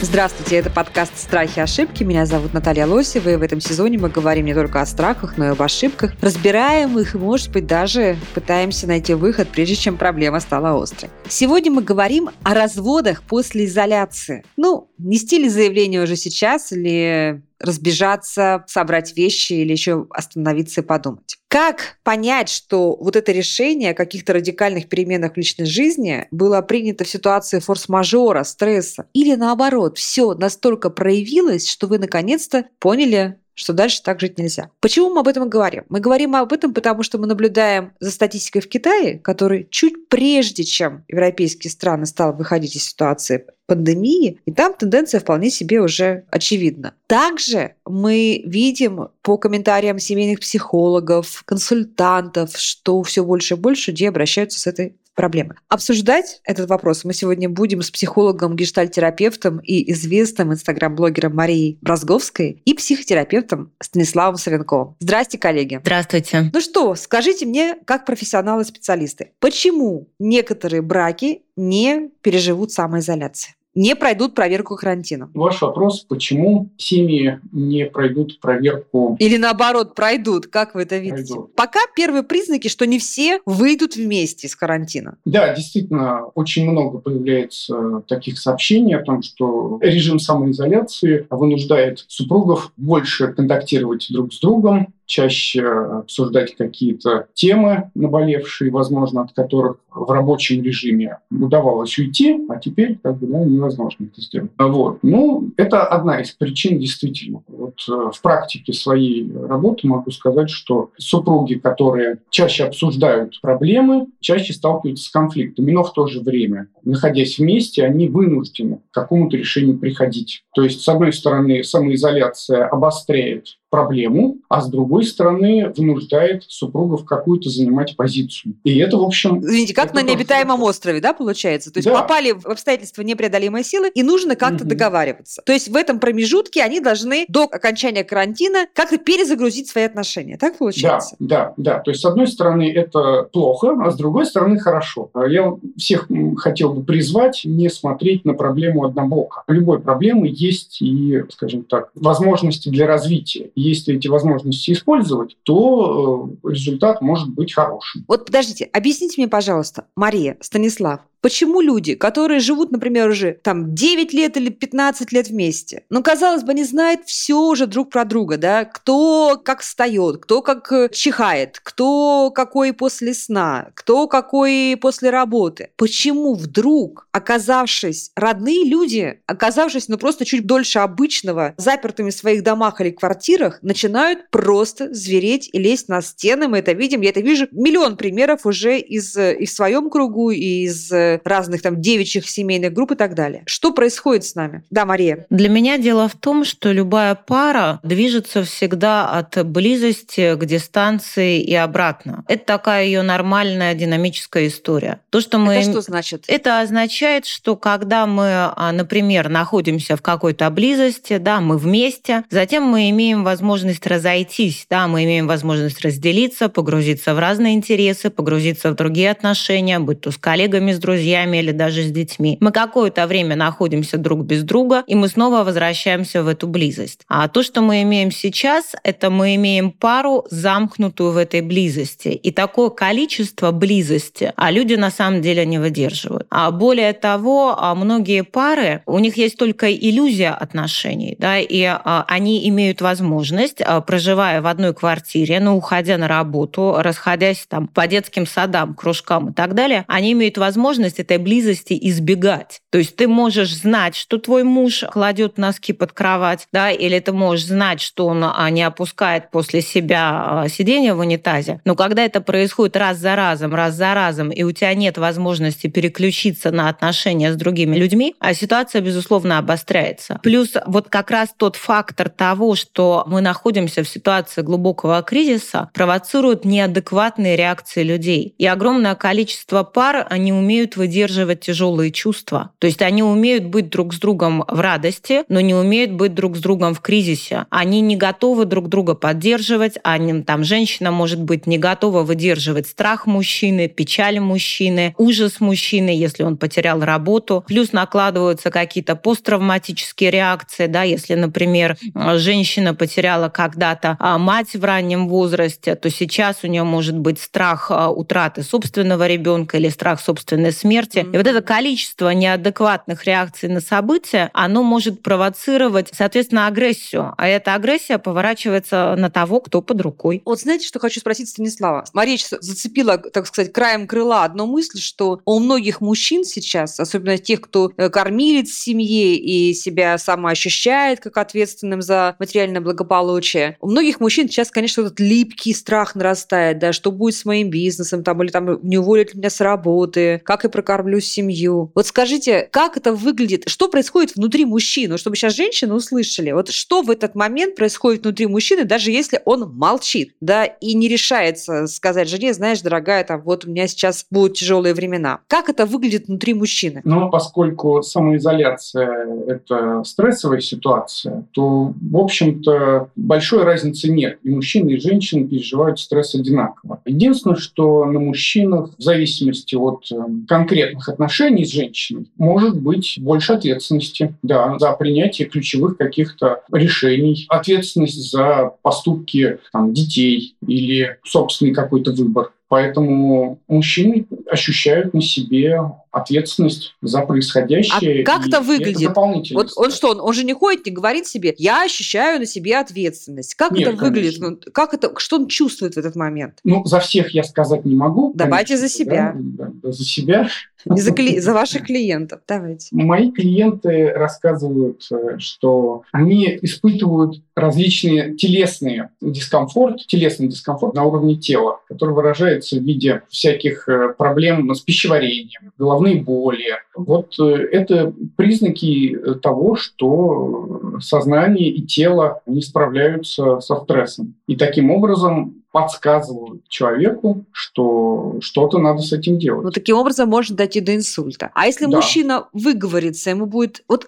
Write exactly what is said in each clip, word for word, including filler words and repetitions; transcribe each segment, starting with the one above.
Здравствуйте, это подкаст «Страхи/Ошибки». Меня зовут Наталья Лосева, и в этом сезоне мы говорим не только о страхах, но и об ошибках. Разбираем их и, может быть, даже пытаемся найти выход, прежде чем проблема стала острой. Сегодня мы говорим о разводах после изоляции. Ну, нести ли заявление уже сейчас, или разбежаться, собрать вещи или еще остановиться и подумать. Как понять, что вот это решение о каких-то радикальных переменах в личной жизни было принято в ситуации форс-мажора, стресса? Или наоборот, все настолько проявилось, что вы наконец-то поняли, что дальше так жить нельзя. Почему мы об этом и говорим? Мы говорим об этом, потому что мы наблюдаем за статистикой в Китае, который чуть прежде, чем европейские страны, стал выходить из ситуации пандемии, и там тенденция вполне себе уже очевидна. Также мы видим по комментариям семейных психологов, консультантов, что все больше и больше людей обращаются с этой проблемы. Обсуждать этот вопрос мы сегодня будем с психологом, гештальтерапевтом и известным инстаграм-блогером Марией Бразговской и психотерапевтом Станиславом Саввинковым. Здрасте, коллеги. Здравствуйте. Ну что, скажите мне, как профессионалы и специалисты, почему некоторые браки не переживут самоизоляции, не пройдут проверку карантина? Ваш вопрос, почему семьи не пройдут проверку? Или наоборот, пройдут, как вы это видите? Пройдут. Пока первые признаки, что не все выйдут вместе из карантина. Да, действительно, очень много появляется таких сообщений о том, что режим самоизоляции вынуждает супругов больше контактировать друг с другом, чаще обсуждать какие-то темы, наболевшие, возможно, от которых в рабочем режиме удавалось уйти, а теперь как бы, да, невозможно это сделать. Вот. Ну, это одна из причин, действительно. Вот, в практике своей работы могу сказать, что супруги, которые чаще обсуждают проблемы, чаще сталкиваются с конфликтами, но в то же время, находясь вместе, они вынуждены к какому-то решению приходить. То есть, с одной стороны, самоизоляция обостряет проблему, а с другой стороны вынуждает супругов какую-то занимать позицию. И это, в общем... Извините, как на необитаемом острове, да, получается? То есть да. Попали в обстоятельства непреодолимой силы, и нужно как-то угу. договариваться. То есть в этом промежутке они должны до окончания карантина как-то перезагрузить свои отношения. Так получается? Да, да, да. То есть с одной стороны это плохо, а с другой стороны хорошо. Я всех хотел бы призвать не смотреть на проблему однобоко. У любой проблемы есть и, скажем так, возможности для развития. Если эти возможности использовать, то результат может быть хорошим. Вот подождите, объясните мне, пожалуйста, Мария, Станислав, почему люди, которые живут, например, уже там девять лет или пятнадцать лет вместе, ну, казалось бы, они знают все уже друг про друга, да, кто как встает, кто как чихает, кто какой после сна, кто какой после работы. Почему вдруг, оказавшись родные люди, оказавшись, ну, просто чуть дольше обычного, запертыми в своих домах или квартирах, начинают просто звереть и лезть на стены? Мы это видим, я это вижу миллион примеров уже из, и в своем кругу, и из разных там девичьих семейных групп и так далее. Что происходит с нами? Да, Мария. Для меня дело в том, что любая пара движется всегда от близости к дистанции и обратно. Это такая ее нормальная динамическая история. То, что мы... Это что значит? Это означает, что когда мы, например, находимся в какой-то близости, да, мы вместе, затем мы имеем возможность разойтись, да, мы имеем возможность разделиться, погрузиться в разные интересы, погрузиться в другие отношения, будь то с коллегами, с друзьями, друзьями или даже с детьми. Мы какое-то время находимся друг без друга, и мы снова возвращаемся в эту близость. А то, что мы имеем сейчас, это мы имеем пару, замкнутую в этой близости. И такое количество близости, а люди на самом деле не выдерживают. А более того, многие пары, у них есть только иллюзия отношений, да, и они имеют возможность, проживая в одной квартире, но уходя на работу, расходясь там по детским садам, кружкам и так далее, они имеют возможность этой близости избегать. То есть ты можешь знать, что твой муж кладет носки под кровать, да, или ты можешь знать, что он не опускает после себя сиденье в унитазе. Но когда это происходит раз за разом, раз за разом, и у тебя нет возможности переключиться на отношения с другими людьми, а ситуация, безусловно, обостряется. Плюс вот как раз тот фактор того, что мы находимся в ситуации глубокого кризиса, провоцирует неадекватные реакции людей. И огромное количество пар не умеют выдерживать тяжелые чувства. То есть они умеют быть друг с другом в радости, но не умеют быть друг с другом в кризисе. Они не готовы друг друга поддерживать, они, там, женщина, может быть, не готова выдерживать страх мужчины, печаль мужчины, ужас мужчины, если он потерял работу. Плюс накладываются какие-то посттравматические реакции, да, если, например, женщина потеряла когда-то мать в раннем возрасте, то сейчас у нее может быть страх утраты собственного ребенка или страх собственной смерти. И вот это количество неадекватных реакций на события, оно может провоцировать, соответственно, агрессию. А эта агрессия поворачивается на того, кто под рукой. Вот знаете, что хочу спросить Станислава? Мария зацепила, так сказать, краем крыла одну мысль, что у многих мужчин сейчас, особенно тех, кто кормилец в семье и себя самоощущает как ответственным за материальное благополучие, у многих мужчин сейчас, конечно, этот липкий страх нарастает, да, что будет с моим бизнесом, там, или там, не уволят ли меня с работы, как я прокормлю семью. Вот скажите, как это выглядит, что происходит внутри мужчины, чтобы сейчас женщины услышали, вот что в этот момент происходит внутри мужчины, даже если он молчит, да, и не решается сказать жене, знаешь, дорогая, там, вот у меня сейчас будут тяжелые времена. Как это выглядит внутри мужчины? Ну, поскольку самоизоляция – это стрессовая ситуация, то, в общем-то, большой разницы нет. И мужчины, и женщины переживают стресс одинаково. Единственное, что на мужчинах, в зависимости от конкретных отношений с женщиной, может быть больше ответственности, да, за принятие ключевых каких-то решений, ответственность за поступки там, детей или собственный какой-то выбор. Поэтому мужчины ощущают на себе ответственность за происходящее. А как это выглядит? Это вот он что, он, он же не ходит, не говорит себе, я ощущаю на себе ответственность. Как Нет, это выглядит? Ну, как это, что он чувствует в этот момент? Ну, за всех я сказать не могу. Давайте конечно, за себя. Да, да, да, за себя. И за, кли- за ваших клиентов. Давайте. Мои клиенты рассказывают, что они испытывают различные телесные дискомфорт, телесный дискомфорт на уровне тела, который выражается в виде всяких проблем с пищеварением, головные боли. Вот это признаки того, что сознание и тело не справляются со стрессом. И таким образом подсказывают человеку, что что-то надо с этим делать. Ну, таким образом можно дойти до инсульта. А если да. мужчина выговорится, ему будет... Вот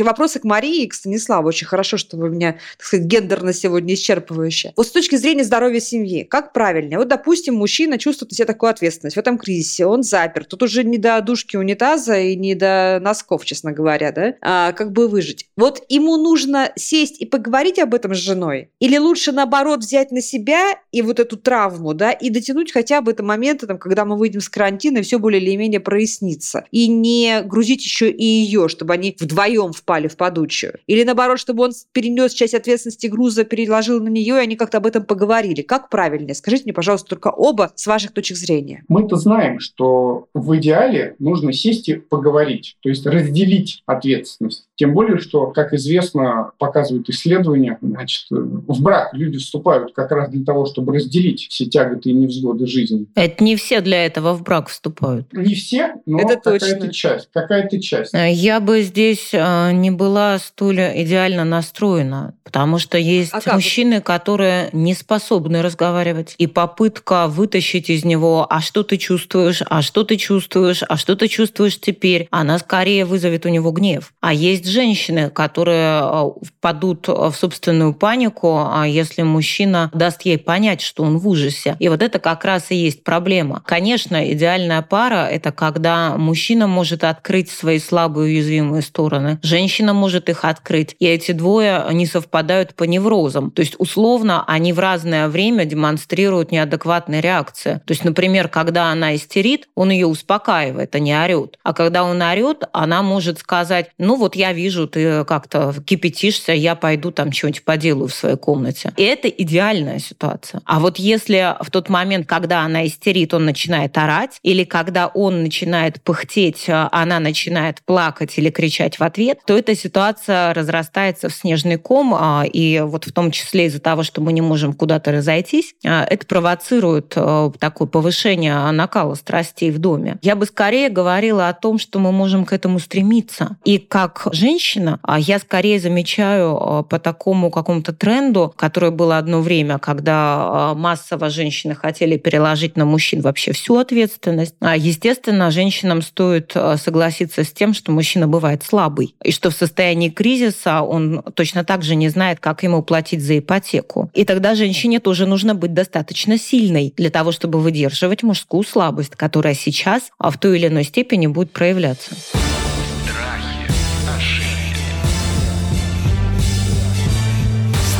вопросы к Марии и к Станиславу. Очень хорошо, что вы меня, так сказать, гендерно сегодня исчерпывающе. Вот с точки зрения здоровья семьи, как правильно? Вот, допустим, мужчина чувствует на себя такую ответственность. В этом кризисе он запер. Тут уже не до душки унитаза и не до носков, честно говоря, да? А как бы выжить? Вот ему нужно сесть и поговорить об этом с женой? Или лучше, наоборот, взять на себя и вот эту травму, да, и дотянуть хотя бы до момента, там, когда мы выйдем с карантина, и все более или менее прояснится. И не грузить еще и ее, чтобы они вдвоем впали в падучую. Или наоборот, чтобы он перенес часть ответственности груза, переложил на нее, и они как-то об этом поговорили. Как правильнее? Скажите мне, пожалуйста, только оба с ваших точек зрения. Мы-то знаем, что в идеале нужно сесть и поговорить, то есть разделить ответственность. Тем более, что, как известно, показывают исследования, значит, в брак люди вступают как раз для того, чтобы разделить все тяготы и невзгоды жизни. Это не все для этого в брак вступают. Не все, но это какая-то точно. часть. Какая-то часть. Я бы здесь не была столь идеально настроена, потому что есть а мужчины, это? которые не способны разговаривать. И попытка вытащить из него, а что ты чувствуешь, а что ты чувствуешь, а что ты чувствуешь теперь, она скорее вызовет у него гнев. А есть женщины, которые впадут в собственную панику, если мужчина даст ей понять, что он в ужасе. И вот это как раз и есть проблема. Конечно, идеальная пара — это когда мужчина может открыть свои слабые уязвимые стороны, женщина может их открыть, и эти двое не совпадают по неврозам. То есть, условно, они в разное время демонстрируют неадекватные реакции. То есть, например, когда она истерит, он ее успокаивает, а не орёт. А когда он орёт, она может сказать, ну вот я вижу, ты как-то кипятишься, я пойду там что-нибудь поделаю в своей комнате. И это идеальная ситуация. А вот если в тот момент, когда она истерит, он начинает орать, или когда он начинает пыхтеть, она начинает плакать или кричать в ответ, то эта ситуация разрастается в снежный ком, и вот в том числе из-за того, что мы не можем куда-то разойтись, это провоцирует такое повышение накала страстей в доме. Я бы скорее говорила о том, что мы можем к этому стремиться. И как женщина я скорее замечаю по такому какому-то тренду, который был одно время, когда массово женщины хотели переложить на мужчин вообще всю ответственность. А естественно, женщинам стоит согласиться с тем, что мужчина бывает слабый, и что в состоянии кризиса он точно так же не знает, как ему платить за ипотеку. И тогда женщине тоже нужно быть достаточно сильной для того, чтобы выдерживать мужскую слабость, которая сейчас в той или иной степени будет проявляться. Страхи, ошибки.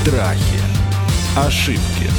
Страхи, ошибки.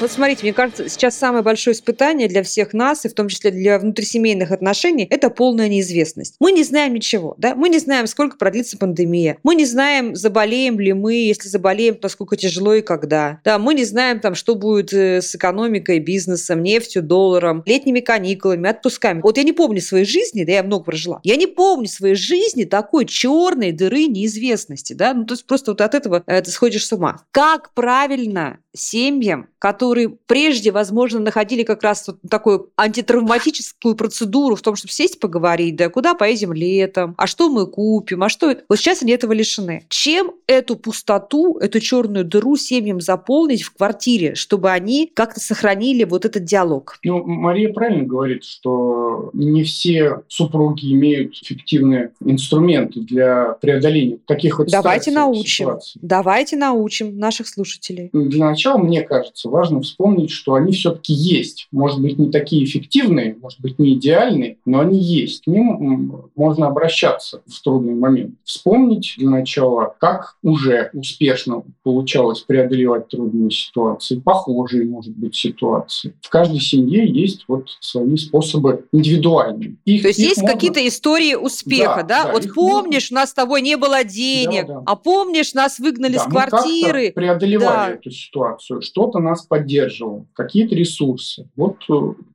Вот смотрите, мне кажется, сейчас самое большое испытание для всех нас, и в том числе для внутрисемейных отношений, это полная неизвестность. Мы не знаем ничего, да? Мы не знаем, сколько продлится пандемия. Мы не знаем, заболеем ли мы, если заболеем, то насколько тяжело и когда. Да, мы не знаем, там, что будет с экономикой, бизнесом, нефтью, долларом, летними каникулами, отпусками. Вот я не помню своей жизни, да, я много прожила, я не помню своей жизни такой черной дыры неизвестности, да? Ну, то есть просто вот от этого э, ты сходишь с ума. Как правильно семьям, которые прежде, возможно, находили как раз вот такую антитравматическую процедуру в том, чтобы сесть поговорить, да, куда поедем летом, а что мы купим, а что это. Вот сейчас они этого лишены. Чем эту пустоту, эту черную дыру семьям заполнить в квартире, чтобы они как-то сохранили вот этот диалог? Ну, Мария правильно говорит, что не все супруги имеют эффективные инструменты для преодоления таких вот давайте ситуаций. Научим. Давайте научим наших слушателей. Для начала, мне кажется, важно вспомнить, что они все-таки есть. Может быть, не такие эффективные, может быть, не идеальные, но они есть. К ним можно обращаться в трудный момент. Вспомнить для начала, как уже успешно получалось преодолевать трудные ситуации, похожие, может быть, ситуации. В каждой семье есть вот свои способы индивидуальные. Их, То есть есть можно... какие-то истории успеха, да? да? да вот помнишь, можно... у нас с тобой не было денег, да, да. а помнишь, нас выгнали да, с квартиры. Да, преодолевали да. эту ситуацию. Что-то нас поддерживало, какие-то ресурсы. Вот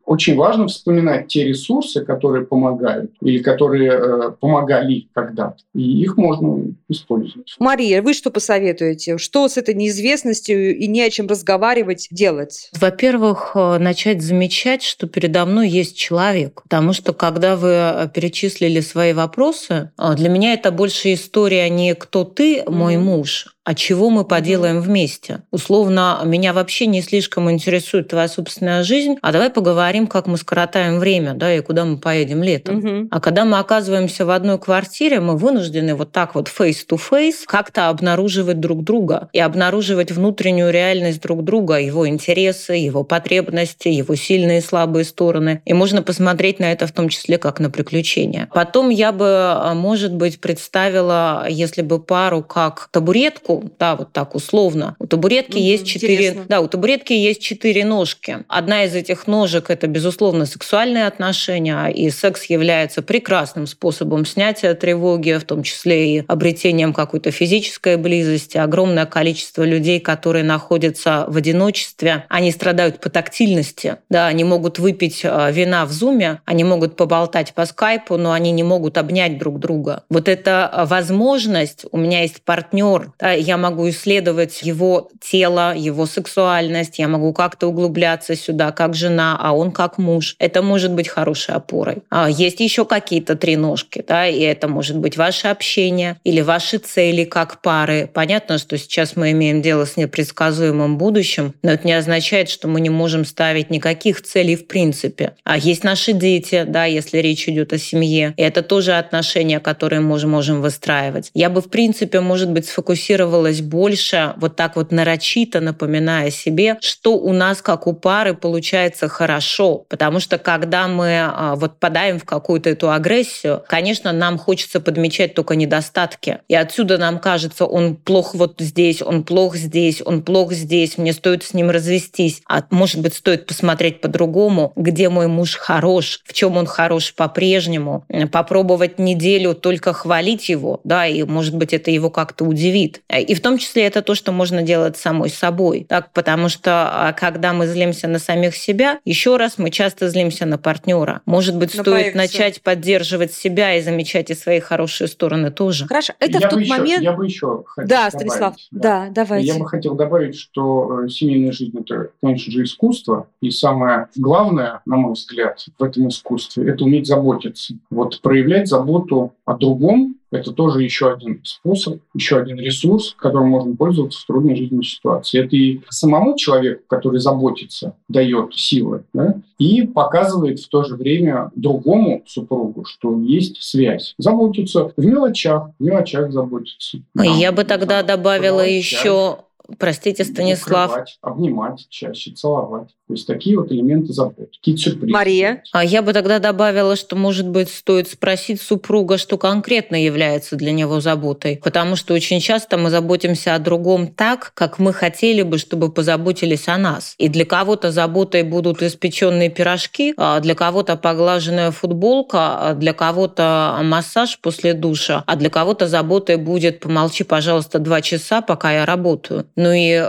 очень важно вспоминать те ресурсы, которые помогают или которые э, помогали когда-то. И их можно использовать. Мария, вы что посоветуете? Что с этой неизвестностью и не о чем разговаривать делать? Во-первых, начать замечать, что передо мной есть человек. Потому что, когда вы перечислили свои вопросы, для меня это больше история не «кто ты, мой mm-hmm. муж», а чего мы поделаем вместе. Условно, меня вообще не слишком интересует твоя собственная жизнь, а давай поговорим, как мы скоротаем время, да, и куда мы поедем летом. Угу. А когда мы оказываемся в одной квартире, мы вынуждены вот так вот face-to-face как-то обнаруживать друг друга и обнаруживать внутреннюю реальность друг друга, его интересы, его потребности, его сильные и слабые стороны. И можно посмотреть на это в том числе как на приключения. Потом я бы, может быть, представила, если бы пару как табуретку, да, вот так условно. У табуретки, mm-hmm, есть четыре, да, у табуретки есть четыре ножки. Одна из этих ножек – это, безусловно, сексуальные отношения, и секс является прекрасным способом снятия тревоги, в том числе и обретением какой-то физической близости. Огромное количество людей, которые находятся в одиночестве, они страдают по тактильности. Да, они могут выпить вина в зуме, они могут поболтать по скайпу, но они не могут обнять друг друга. Вот эта возможность, у меня есть партнер, да, я могу исследовать его тело, его сексуальность, я могу как-то углубляться сюда как жена, а он как муж. Это может быть хорошей опорой. А есть еще какие-то три ножки, да, и это может быть ваше общение или ваши цели как пары. Понятно, что сейчас мы имеем дело с непредсказуемым будущим, но это не означает, что мы не можем ставить никаких целей в принципе. А есть наши дети, да, если речь идет о семье, и это тоже отношения, которые мы можем выстраивать. Я бы в принципе, может быть, сфокусировалась больше вот так вот нарочито напоминая себе, что у нас как у пары получается хорошо. Потому что когда мы вот падаем в какую-то эту агрессию, конечно, нам хочется подмечать только недостатки. И отсюда нам кажется, он плох вот здесь, он плох здесь, он плох здесь, мне стоит с ним развестись. А может быть, стоит посмотреть по-другому, где мой муж хорош, в чем он хорош по-прежнему. Попробовать неделю только хвалить его, да, и может быть, это его как-то удивит. И в том числе это то, что можно делать самой собой. Так, потому что когда мы злимся на самих себя, еще раз мы часто злимся на партнера. Может быть, на стоит проекцию. Начать поддерживать себя и замечать и свои хорошие стороны тоже. Хорошо, это я в тот бы момент... Еще, я бы еще хотел Да, добавить, Станислав, да. да, давайте. Я бы хотел добавить, что семейная жизнь – это, конечно же, искусство. И самое главное, на мой взгляд, в этом искусстве – это уметь заботиться. Вот проявлять заботу о другом, Это тоже еще один способ, еще один ресурс, которым можно пользоваться в трудной жизненной ситуации. Это и самому человеку, который заботится, дает силы, да, и показывает в то же время другому супругу, что есть связь. Заботиться в мелочах, в мелочах заботиться. Да, я бы тогда да, добавила еще... Простите, Станислав. Укрывать, обнимать чаще, целовать. То есть такие вот элементы заботы, какие-то сюрпризы. Мария? А я бы тогда добавила, что, может быть, стоит спросить супруга, что конкретно является для него заботой. Потому что очень часто мы заботимся о другом так, как мы хотели бы, чтобы позаботились о нас. И для кого-то заботой будут испеченные пирожки, для кого-то поглаженная футболка, для кого-то массаж после душа, а для кого-то заботой будет «помолчи, пожалуйста, два часа, пока я работаю». Ну и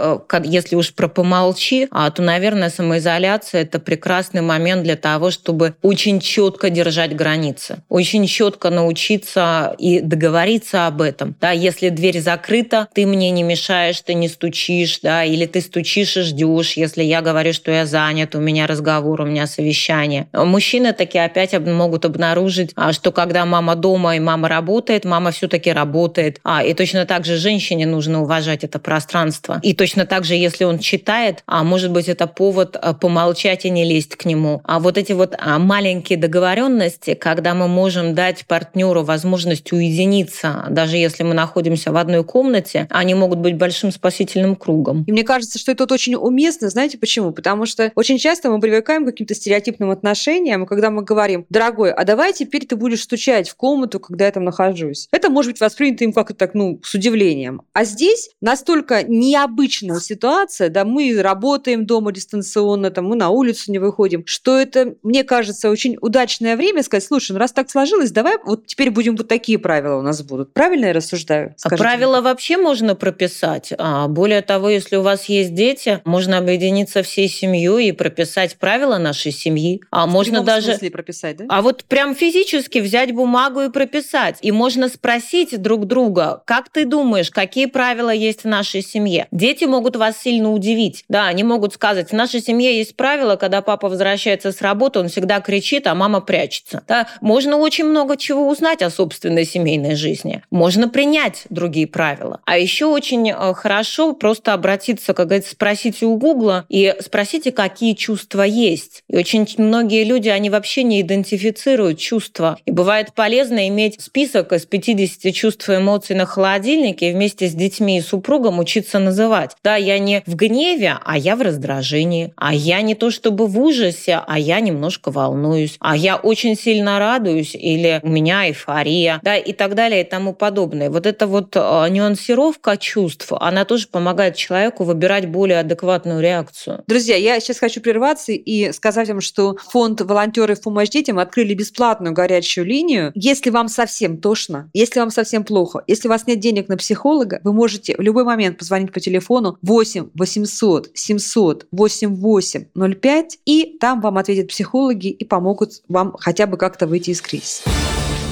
если уж про помолчи, то, наверное, самоизоляция – это прекрасный момент для того, чтобы очень четко держать границы, очень четко научиться и договориться об этом. Да, если дверь закрыта, ты мне не мешаешь, ты не стучишь, да, или ты стучишь и ждешь, если я говорю, что я занят, у меня разговор, у меня совещание. Мужчины таки опять могут обнаружить, что когда мама дома и мама работает, мама все-таки работает. А, и точно так же женщине нужно уважать это пространство. И точно так же, если он читает, а может быть, это повод помолчать и не лезть к нему. А вот эти вот маленькие договоренности, когда мы можем дать партнеру возможность уединиться, даже если мы находимся в одной комнате, они могут быть большим спасительным кругом. И мне кажется, что это вот очень уместно. Знаете почему? Потому что очень часто мы привыкаем к каким-то стереотипным отношениям, и когда мы говорим: дорогой, а давай теперь ты будешь стучать в комнату, когда я там нахожусь. Это может быть воспринято им как-то так, ну, с удивлением. А здесь настолько необычная ситуация, да, мы работаем дома дистанционно, там, мы на улицу не выходим, что это, мне кажется, очень удачное время сказать: слушай, ну раз так сложилось, давай вот теперь будем вот такие правила у нас будут. Правильно я рассуждаю? Скажите. Правила вообще можно прописать. Более того, если у вас есть дети, можно объединиться всей семьей и прописать правила нашей семьи. А в можно даже... В смысле прописать, да? А вот прям физически взять бумагу и прописать. И можно спросить друг друга: как ты думаешь, какие правила есть в нашей семье? Семье. Дети могут вас сильно удивить. Да, они могут сказать: в нашей семье есть правило, когда папа возвращается с работы, он всегда кричит, а мама прячется. Да, можно очень много чего узнать о собственной семейной жизни. Можно принять другие правила. А еще очень хорошо просто обратиться, как говорится, спросите у Гугла и спросите, какие чувства есть. И очень многие люди, они вообще не идентифицируют чувства. И бывает полезно иметь список из пятидесяти чувств и эмоций на холодильнике и вместе с детьми и супругом учиться называть. Да, я не в гневе, а я в раздражении. А я не то чтобы в ужасе, а я немножко волнуюсь. А я очень сильно радуюсь, или у меня эйфория, да, и так далее, и тому подобное. Вот эта вот нюансировка чувств, она тоже помогает человеку выбирать более адекватную реакцию. Друзья, я сейчас хочу прерваться и сказать вам, что фонд «Волонтеры в помощь детям» открыли бесплатную горячую линию. Если вам совсем тошно, если вам совсем плохо, если у вас нет денег на психолога, вы можете в любой момент позвонить по телефону восемь восемьсот семьсот восемьдесят восемь ноль пять, и там вам ответят психологи и помогут вам хотя бы как-то выйти из кризиса.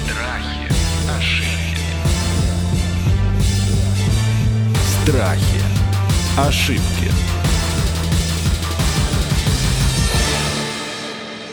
Страхи, ошибки. Страхи, ошибки.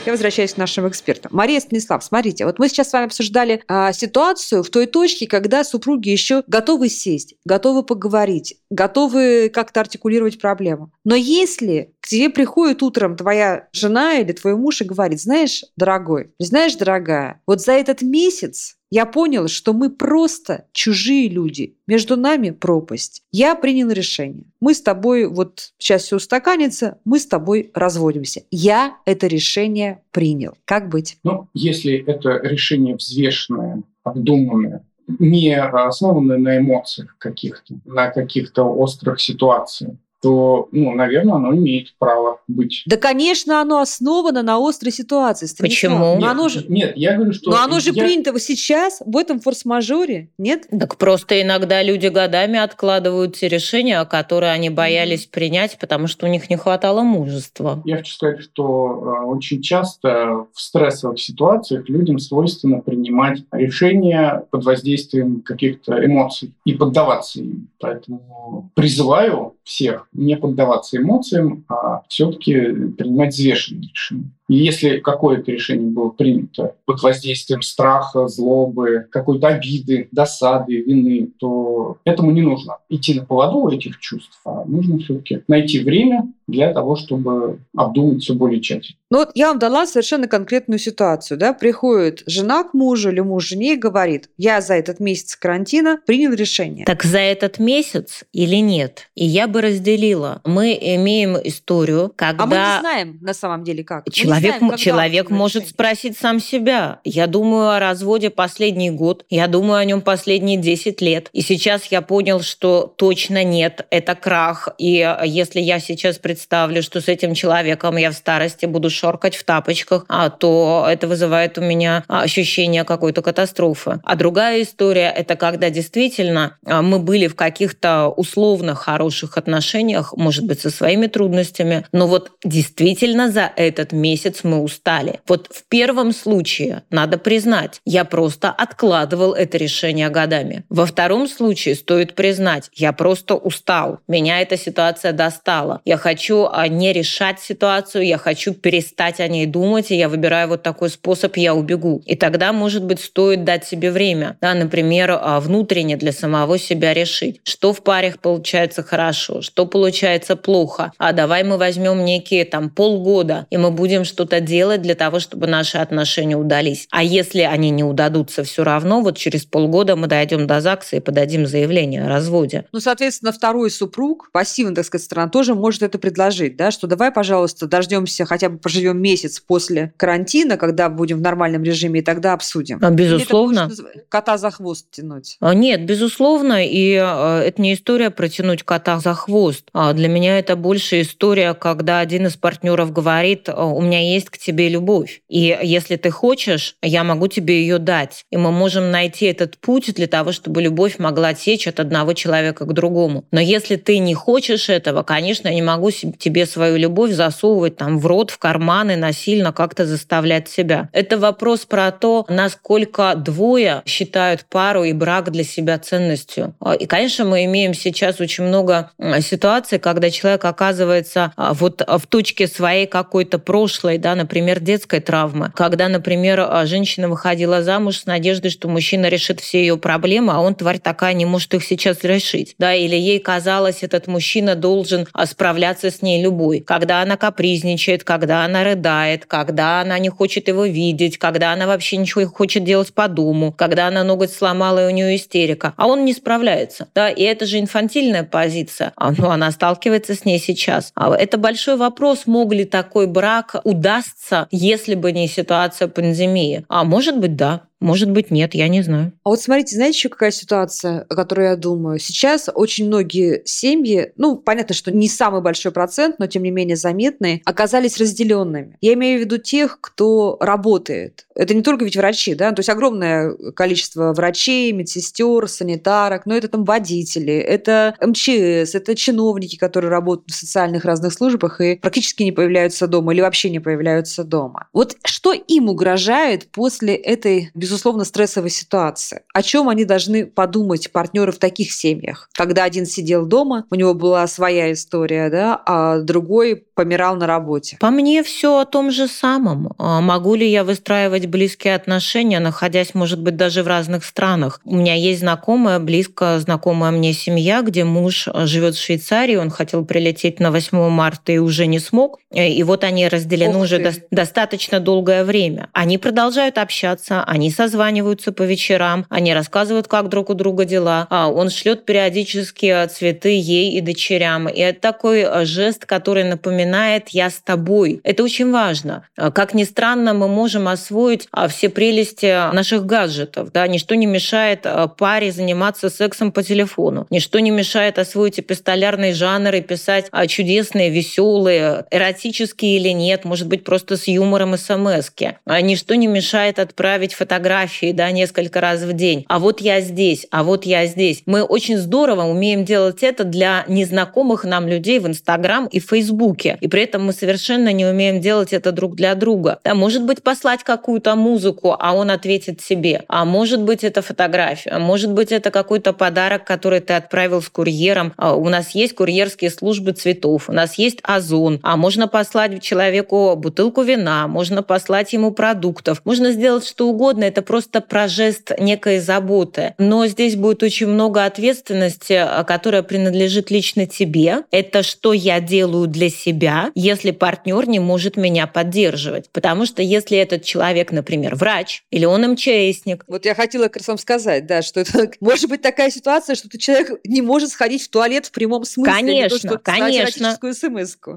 Я возвращаюсь к нашим экспертам. Мария, Станислав, смотрите, вот мы сейчас с вами обсуждали а, ситуацию в той точке, когда супруги еще готовы сесть, готовы поговорить, готовы как-то артикулировать проблему. Но если к тебе приходит утром твоя жена или твой муж и говорит: знаешь, дорогой, знаешь, дорогая, вот за этот месяц я поняла, что мы просто чужие люди. Между нами пропасть. Я принял решение. Мы с тобой, вот сейчас все устаканится, мы с тобой разводимся. Я это решение принял. Как быть? Ну, если это решение взвешенное, обдуманное, не основанное на эмоциях каких-то, на каких-то острых ситуациях, то, ну, наверное, оно имеет право быть. Да, конечно, оно основано на острой ситуации. Станислав. Почему? Нет, оно же... нет, я говорю, что... Но оно же я... принято сейчас, в этом форс-мажоре, нет? Так просто иногда люди годами откладывают те решения, которые они боялись принять, потому что у них не хватало мужества. Я хочу сказать, что очень часто в стрессовых ситуациях людям свойственно принимать решения под воздействием каких-то эмоций и поддаваться им. Поэтому призываю всех не поддаваться эмоциям, а все-таки принимать взвешенные решения. И если какое-то решение было принято под воздействием страха, злобы, какой-то обиды, досады, вины, то этому не нужно идти на поводу этих чувств, а нужно все-таки найти время для того, чтобы обдумать все более тщательно. Ну вот я вам дала совершенно конкретную ситуацию. Да? Приходит жена к мужу или муж жене и говорит: я за этот месяц карантина принял решение. Так за этот месяц или нет? И я бы разделила. Мы имеем историю, когда... А мы не знаем на самом деле как. Человек, знаем, человек может спросить сам себя. Я думаю о разводе последний год, я думаю о нем последние десять лет. И сейчас я понял, что точно нет, это крах. И если я сейчас представлю, что с этим человеком я в старости буду шоркать в тапочках, то это вызывает у меня ощущение какой-то катастрофы. А другая история — это когда действительно мы были в каких-то условно хороших отношениях, может быть, со своими трудностями, но вот действительно за этот месяц мы устали. Вот в первом случае, надо признать, я просто откладывал это решение годами. Во втором случае стоит признать, я просто устал, меня эта ситуация достала. Я хочу не решать ситуацию, я хочу перестать о ней думать, и я выбираю вот такой способ, я убегу. И тогда, может быть, стоит дать себе время, да, например, внутренне для самого себя решить, что в парах получается хорошо, что получается плохо. А давай мы возьмем некие там полгода, и мы будем будем что-то делать для того, чтобы наши отношения удались. А если они не удадутся все равно, вот через полгода мы дойдем до ЗАГСа и подадим заявление о разводе. Ну, соответственно, второй супруг, пассивно, так сказать, сторона тоже может это предложить, да, что давай, пожалуйста, дождемся, хотя бы проживем месяц после карантина, когда будем в нормальном режиме, и тогда обсудим. Безусловно. Кота за хвост тянуть. Нет, безусловно, и это не история протянуть кота за хвост. Для меня это больше история, когда один из партнеров говорит: у меня есть к тебе любовь. И если ты хочешь, я могу тебе ее дать. И мы можем найти этот путь для того, чтобы любовь могла течь от одного человека к другому. Но если ты не хочешь этого, конечно, я не могу тебе свою любовь засовывать там в рот, в карманы, насильно как-то заставлять себя. Это вопрос про то, насколько двое считают пару и брак для себя ценностью. И, конечно, мы имеем сейчас очень много ситуаций, когда человек оказывается вот в точке своей какой-то прошлой, да, например, детской травмы, когда, например, женщина выходила замуж с надеждой, что мужчина решит все ее проблемы, а он, тварь такая, не может их сейчас решить. Да, или ей казалось, этот мужчина должен справляться с ней любой. Когда она капризничает, когда она рыдает, когда она не хочет его видеть, когда она вообще ничего не хочет делать по дому, когда она ноготь сломала, и у нее истерика. А он не справляется. Да, и это же инфантильная позиция. Но она сталкивается с ней сейчас. Это большой вопрос, мог ли такой брак удастся, если бы не ситуация пандемии. А может быть, да. Может быть, нет, я не знаю. А вот смотрите, знаете, еще какая ситуация, о которой я думаю? Сейчас очень многие семьи, ну, понятно, что не самый большой процент, но, тем не менее, заметные, оказались разделенными. Я имею в виду тех, кто работает. Это не только ведь врачи, да? То есть огромное количество врачей, медсестер, санитарок, но это там водители, это эм че эс, это чиновники, которые работают в социальных разных службах и практически не появляются дома или вообще не появляются дома. Вот что им угрожает после этой, безусловно, безусловно, стрессовой ситуации. О чем они должны подумать, партнеры в таких семьях? Когда один сидел дома, у него была своя история, да, а другой помирал на работе. По мне, все о том же самом. Могу ли я выстраивать близкие отношения, находясь, может быть, даже в разных странах? У меня есть знакомая, близко знакомая мне семья, где муж живет в Швейцарии, он хотел прилететь на восьмое марта и уже не смог. И вот они разделены Ох уже до- достаточно долгое время. Они продолжают общаться, они создают созваниваются по вечерам, они рассказывают, как друг у друга дела. А он шлет периодически цветы ей и дочерям. И это такой жест, который напоминает «я с тобой». Это очень важно. Как ни странно, мы можем освоить все прелести наших гаджетов. Да? Ничто не мешает паре заниматься сексом по телефону. Ничто не мешает освоить эпистолярный жанр и писать чудесные, веселые, эротические или нет, может быть, просто с юмором эс эм эс-ки. Ничто не мешает отправить фотографии фотографии, да, несколько раз в день. А вот я здесь, а вот я здесь. Мы очень здорово умеем делать это для незнакомых нам людей в Инстаграм и Фейсбуке. И при этом мы совершенно не умеем делать это друг для друга. Да, может быть, послать какую-то музыку, а он ответит себе. А может быть, это фотография. Может быть, это какой-то подарок, который ты отправил с курьером. А у нас есть курьерские службы цветов, у нас есть Озон. А можно послать человеку бутылку вина, можно послать ему продуктов. Можно сделать что угодно. Это просто про жест некой заботы. Но здесь будет очень много ответственности, которая принадлежит лично тебе. Это что я делаю для себя, если партнер не может меня поддерживать. Потому что если этот человек, например, врач или он эм че эсник... Вот я хотела как раз вам сказать, да, что это может быть такая ситуация, что человек не может сходить в туалет в прямом смысле. Конечно, то, что конечно.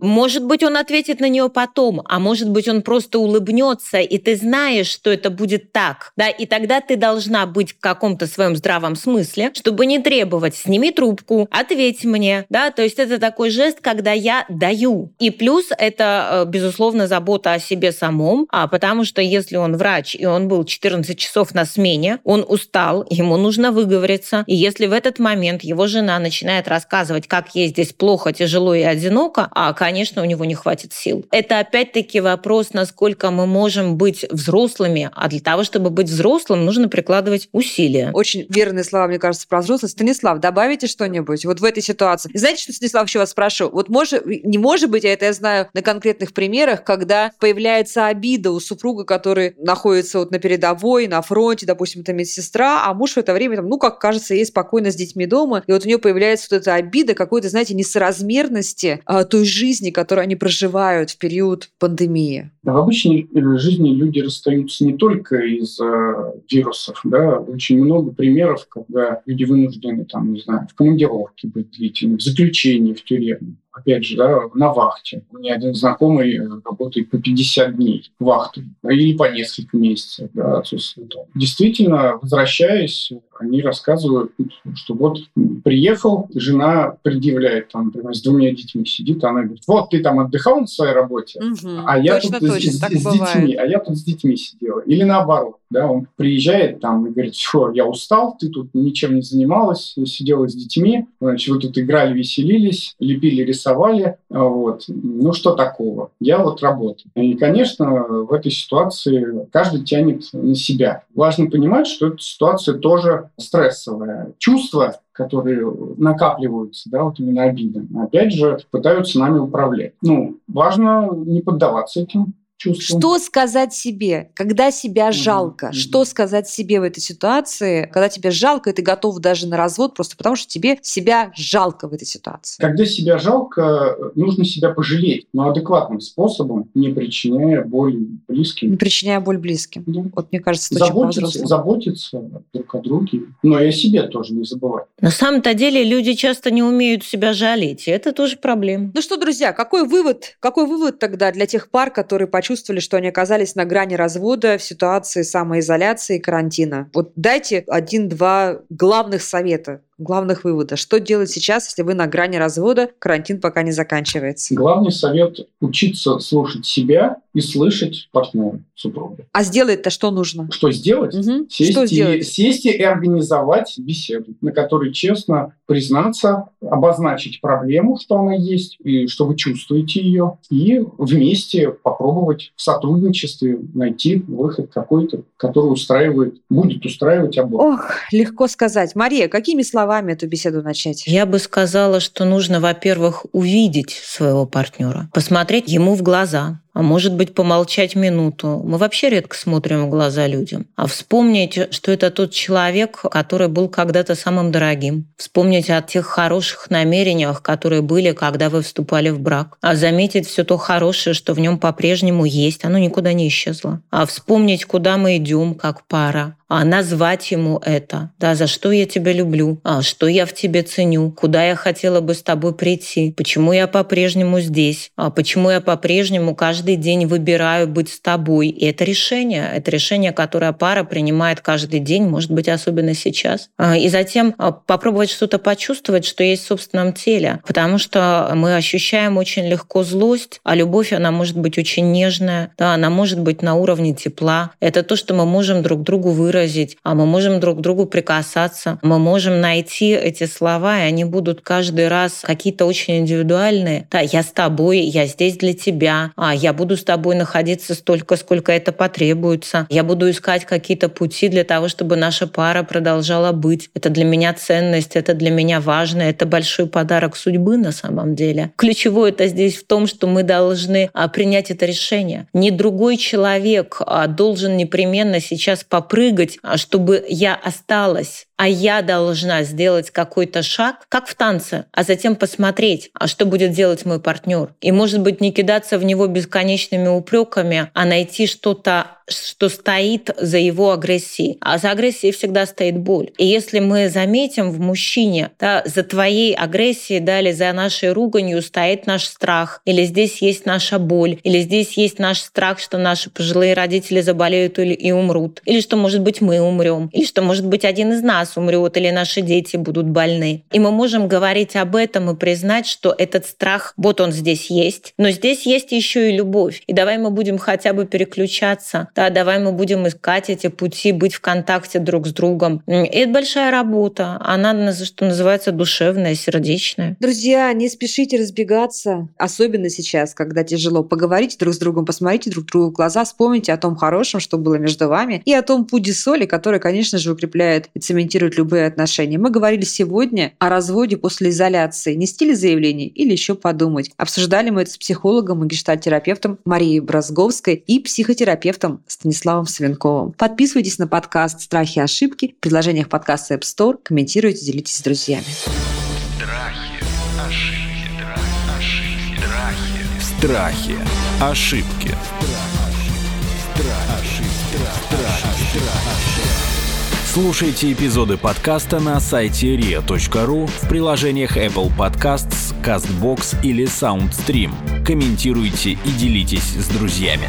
Может быть, он ответит на нее потом, а может быть, он просто улыбнется, и ты знаешь, что это будет так. Да? И тогда ты должна быть в каком-то своем здравом смысле, чтобы не требовать «сними трубку», «ответь мне». Да? То есть это такой жест, когда я даю. И плюс это, безусловно, забота о себе самом, а потому что если он врач, и он был четырнадцать часов на смене, он устал, ему нужно выговориться. И если в этот момент его жена начинает рассказывать, как ей здесь плохо, тяжело и одиноко, а, конечно, у него не хватит сил. Это опять-таки вопрос, насколько мы можем быть взрослыми, а для того, чтобы быть взрослым, нужно прикладывать усилия. Очень верные слова, мне кажется, про взрослость. Станислав, добавите что-нибудь вот в этой ситуации? Знаете, что, Станислав, еще вас спрошу? Вот может, не может быть, а это я знаю на конкретных примерах, когда появляется обида у супруга, который находится вот на передовой, на фронте, допустим, это медсестра, а муж в это время, там, ну, как кажется, ей спокойно с детьми дома, и вот у нее появляется вот эта обида какой-то, знаете, несоразмерности а, той жизни, которую они проживают в период пандемии. Да, в обычной жизни люди расстаются не только из-за вирусов, да, очень много примеров, когда люди вынуждены, там, не знаю, в командировке быть длительными, в заключении, в тюрьме. Опять же, да, на вахте. У меня один знакомый работает по пятьдесят дней вахты или по несколько месяцев. Да, отсутствия. Действительно, возвращаясь, они рассказывают, что вот приехал, жена предъявляет, там, например, с двумя детьми сидит, она говорит, вот ты там отдыхал на своей работе, угу, а, я точно, тут точно, с, с детьми, а я тут с детьми сидела. Или наоборот, да, он приезжает там и говорит, что я устал, ты тут ничем не занималась, сидела с детьми, значит, вы тут играли, веселились, лепили, рисовали, вот. Ну что такого, я вот работаю. И, конечно, в этой ситуации каждый тянет на себя. Важно понимать, что эта ситуация тоже стрессовое чувство, которые накапливаются, да, вот именно обиды, опять же, пытаются нами управлять. Ну, важно не поддаваться этим чувствам. Что сказать себе, когда себя жалко? Mm-hmm. Что сказать себе в этой ситуации, когда тебя жалко, и ты готов даже на развод, просто потому что тебе себя жалко в этой ситуации? Когда себя жалко, нужно себя пожалеть, но адекватным способом, не причиняя боль близким. Не причиняя боль близким. Mm-hmm. Вот, мне кажется, это заботиться, очень по-взрослому. Заботиться друг о друге, но и о себе тоже не забывать. На самом-то деле люди часто не умеют себя жалеть, и это тоже проблема. Ну что, друзья, какой вывод, какой вывод тогда для тех пар, которые почувствовали, чувствовали, что они оказались на грани развода в ситуации самоизоляции и карантина? Вот дайте один-два главных совета, главных вывода. Что делать сейчас, если вы на грани развода, карантин пока не заканчивается? Главный совет – учиться слушать себя и слышать партнера, супруга. А сделать-то что нужно? Что сделать? Угу. Сесть, что и, сделать? Сесть и организовать беседу, на которой честно признаться, обозначить проблему, что она есть, и что вы чувствуете ее, и вместе попробовать в сотрудничестве найти выход какой-то, который устраивает, будет устраивать обоих. Ох, легко сказать. Мария, какими словами эту беседу начать? Я бы сказала, что нужно, во-первых, увидеть своего партнера, посмотреть ему в глаза, а может быть, помолчать минуту. Мы вообще редко смотрим в глаза людям. А вспомнить, что это тот человек, который был когда-то самым дорогим. Вспомнить о тех хороших намерениях, которые были, когда вы вступали в брак. А заметить все то хорошее, что в нем по-прежнему есть. Оно никуда не исчезло. А вспомнить, куда мы идем как пара. А назвать ему это. Да, за что я тебя люблю, а что я в тебе ценю, куда я хотела бы с тобой прийти, почему я по-прежнему здесь, а почему я по-прежнему каждый каждый день выбираю быть с тобой. И это решение, это решение, которое пара принимает каждый день, может быть, особенно сейчас. И затем попробовать что-то почувствовать, что есть в собственном теле. Потому что мы ощущаем очень легко злость, а любовь, она может быть очень нежная, да, она может быть на уровне тепла. Это то, что мы можем друг другу выразить, а мы можем друг к другу прикасаться, мы можем найти эти слова, и они будут каждый раз какие-то очень индивидуальные. Да, я с тобой, я здесь для тебя, а я буду с тобой находиться столько, сколько это потребуется. Я буду искать какие-то пути для того, чтобы наша пара продолжала быть. Это для меня ценность, это для меня важно, это большой подарок судьбы на самом деле. Ключевое это здесь в том, что мы должны принять это решение. Не другой человек должен непременно сейчас попрыгать, чтобы я осталась, а я должна сделать какой-то шаг, как в танце, а затем посмотреть, а что будет делать мой партнер. И, может быть, не кидаться в него бесконечными упреками, а найти что-то, что стоит за его агрессией. А за агрессией всегда стоит боль. И если мы заметим в мужчине, да, за твоей агрессией, да, или за нашей руганью стоит наш страх, или здесь есть наша боль, или здесь есть наш страх, что наши пожилые родители заболеют или и умрут, или что, может быть, мы умрем, или что, может быть, один из нас умрет, или наши дети будут больны. И мы можем говорить об этом и признать, что этот страх, вот он здесь есть, но здесь есть еще и любовь. И давай мы будем хотя бы переключаться, да, давай мы будем искать эти пути, быть в контакте друг с другом. И это большая работа. Она, что называется, душевная, сердечная. Друзья, не спешите разбегаться, особенно сейчас, когда тяжело. Поговорите друг с другом, посмотрите друг другу в глаза, вспомните о том хорошем, что было между вами, и о том пуде соли, который, конечно же, укрепляет и цементирует любые отношения. Мы говорили сегодня о разводе после изоляции. Нести ли заявление или еще подумать? Обсуждали мы это с психологом и гештальтерапевтом Марией Бразговской и психотерапевтом Станиславом Саввинковым. Подписывайтесь на подкаст «Страхи и ошибки» в приложениях подкаста App Store, комментируйте, делитесь с друзьями. Страхи, ошибки, ошибки, страхи. Страхи, ошибки. Слушайте эпизоды подкаста на сайте риа точка ру, в приложениях Apple Podcasts, Castbox или SoundStream. Комментируйте и делитесь с друзьями.